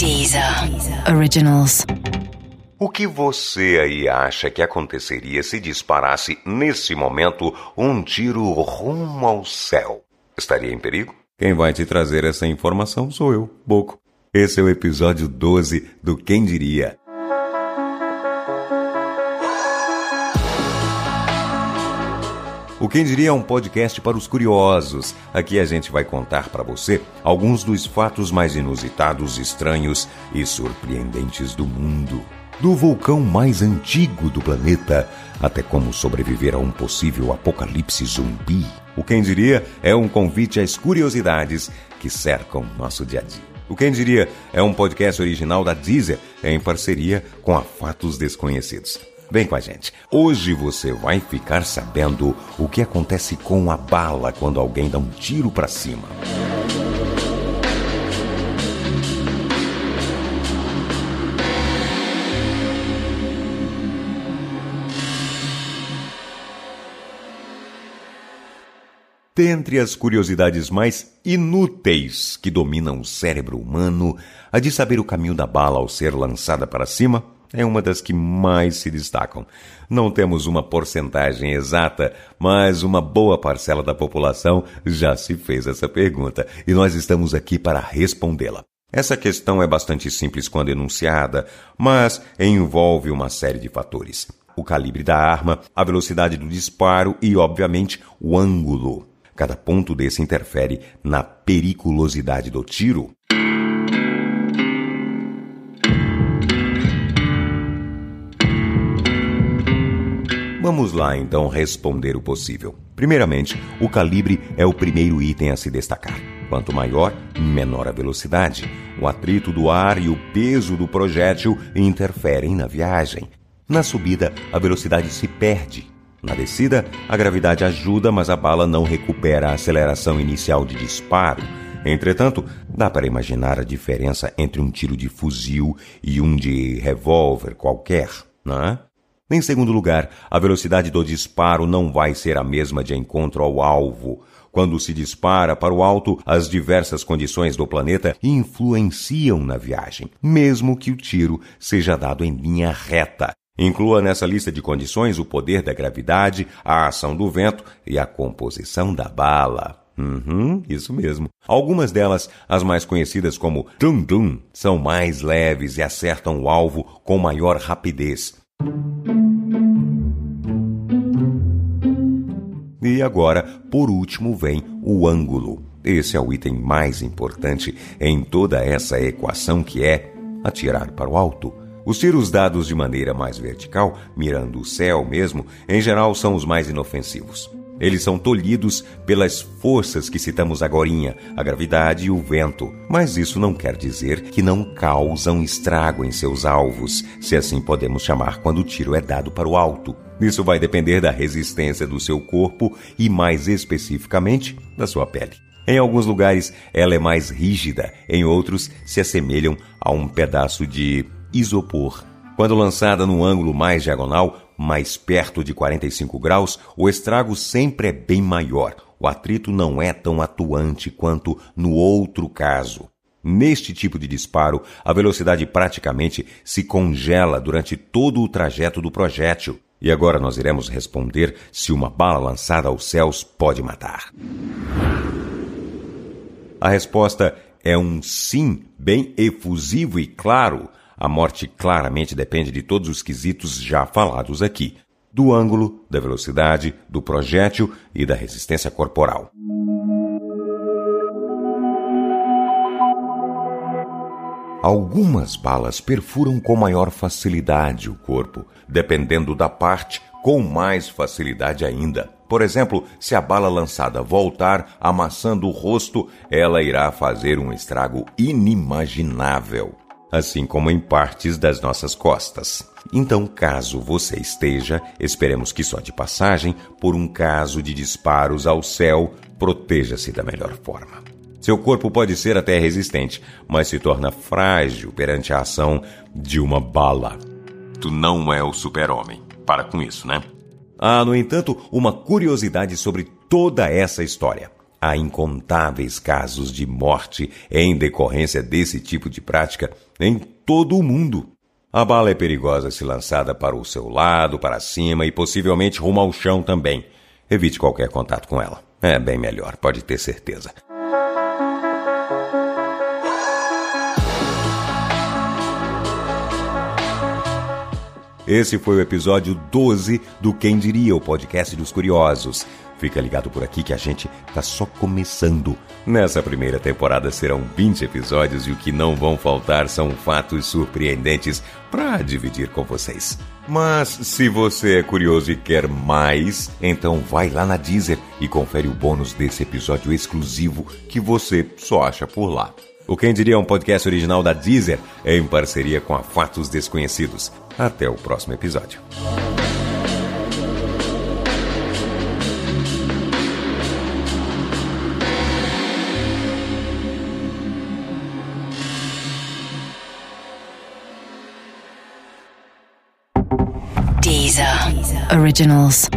Deezer Originals. O que você aí acha que aconteceria se disparasse nesse momento um tiro rumo ao céu? Estaria em perigo? Quem vai te trazer essa informação sou eu, Boco. Esse é o episódio 12 do Quem Diria. O Quem Diria é um podcast para os curiosos. Aqui a gente vai contar para você alguns dos fatos mais inusitados, estranhos e surpreendentes do mundo. Do vulcão mais antigo do planeta até como sobreviver a um possível apocalipse zumbi. O Quem Diria é um convite às curiosidades que cercam nosso dia a dia. O Quem Diria é um podcast original da Deezer em parceria com a Fatos Desconhecidos. Vem com a gente. Hoje você vai ficar sabendo o que acontece com a bala quando alguém dá um tiro pra cima. Dentre as curiosidades mais inúteis que dominam o cérebro humano, a de saber o caminho da bala ao ser lançada para cima é uma das que mais se destacam. Não temos uma porcentagem exata, mas uma boa parcela da população já se fez essa pergunta, e nós estamos aqui para respondê-la. Essa questão é bastante simples quando enunciada, mas envolve uma série de fatores: o calibre da arma, a velocidade do disparo e, obviamente, o ângulo. Cada ponto desse interfere na periculosidade do tiro. Vamos lá, então, responder o possível. Primeiramente, o calibre é o primeiro item a se destacar. Quanto maior, menor a velocidade. O atrito do ar e o peso do projétil interferem na viagem. Na subida, a velocidade se perde. Na descida, a gravidade ajuda, mas a bala não recupera a aceleração inicial de disparo. Entretanto, dá para imaginar a diferença entre um tiro de fuzil e um de revólver qualquer, né? Em segundo lugar, a velocidade do disparo não vai ser a mesma de encontro ao alvo. Quando se dispara para o alto, as diversas condições do planeta influenciam na viagem, mesmo que o tiro seja dado em linha reta. Inclua nessa lista de condições o poder da gravidade, a ação do vento e a composição da bala. Isso mesmo. Algumas delas, as mais conhecidas como dum-dum, são mais leves e acertam o alvo com maior rapidez. E agora, por último, vem o ângulo. Esse é o item mais importante em toda essa equação, que é atirar para o alto. Os tiros dados de maneira mais vertical, mirando o céu mesmo, em geral são os mais inofensivos. Eles são tolhidos pelas forças que citamos agorinha, a gravidade e o vento. Mas isso não quer dizer que não causam estrago em seus alvos, se assim podemos chamar quando o tiro é dado para o alto. Isso vai depender da resistência do seu corpo e, mais especificamente, da sua pele. Em alguns lugares, ela é mais rígida, em outros, se assemelham a um pedaço de isopor. Quando lançada num ângulo mais diagonal, mais perto de 45 graus, o estrago sempre é bem maior. O atrito não é tão atuante quanto no outro caso. Neste tipo de disparo, a velocidade praticamente se congela durante todo o trajeto do projétil. E agora nós iremos responder se uma bala lançada aos céus pode matar. A resposta é um sim, bem efusivo e claro. A morte claramente depende de todos os quesitos já falados aqui: do ângulo, da velocidade, do projétil e da resistência corporal. Algumas balas perfuram com maior facilidade o corpo, dependendo da parte, com mais facilidade ainda. Por exemplo, se a bala lançada voltar amassando o rosto, ela irá fazer um estrago inimaginável, assim como em partes das nossas costas. Então, caso você esteja, esperemos que só de passagem, por um caso de disparos ao céu, proteja-se da melhor forma. Seu corpo pode ser até resistente, mas se torna frágil perante a ação de uma bala. Tu não é o super-homem. Para com isso, né? Há, no entanto, uma curiosidade sobre toda essa história. Há incontáveis casos de morte em decorrência desse tipo de prática em todo o mundo. A bala é perigosa se lançada para o seu lado, para cima e possivelmente rumo ao chão também. Evite qualquer contato com ela. É bem melhor, pode ter certeza. Esse foi o episódio 12 do Quem Diria, o podcast dos curiosos. Fica ligado por aqui que a gente tá só começando. Nessa primeira temporada serão 20 episódios e o que não vão faltar são fatos surpreendentes para dividir com vocês. Mas se você é curioso e quer mais, então vai lá na Deezer e confere o bônus desse episódio exclusivo que você só acha por lá. O Quem Diria é um podcast original da Deezer em parceria com a Fatos Desconhecidos. Até o próximo episódio. Deezer Originals.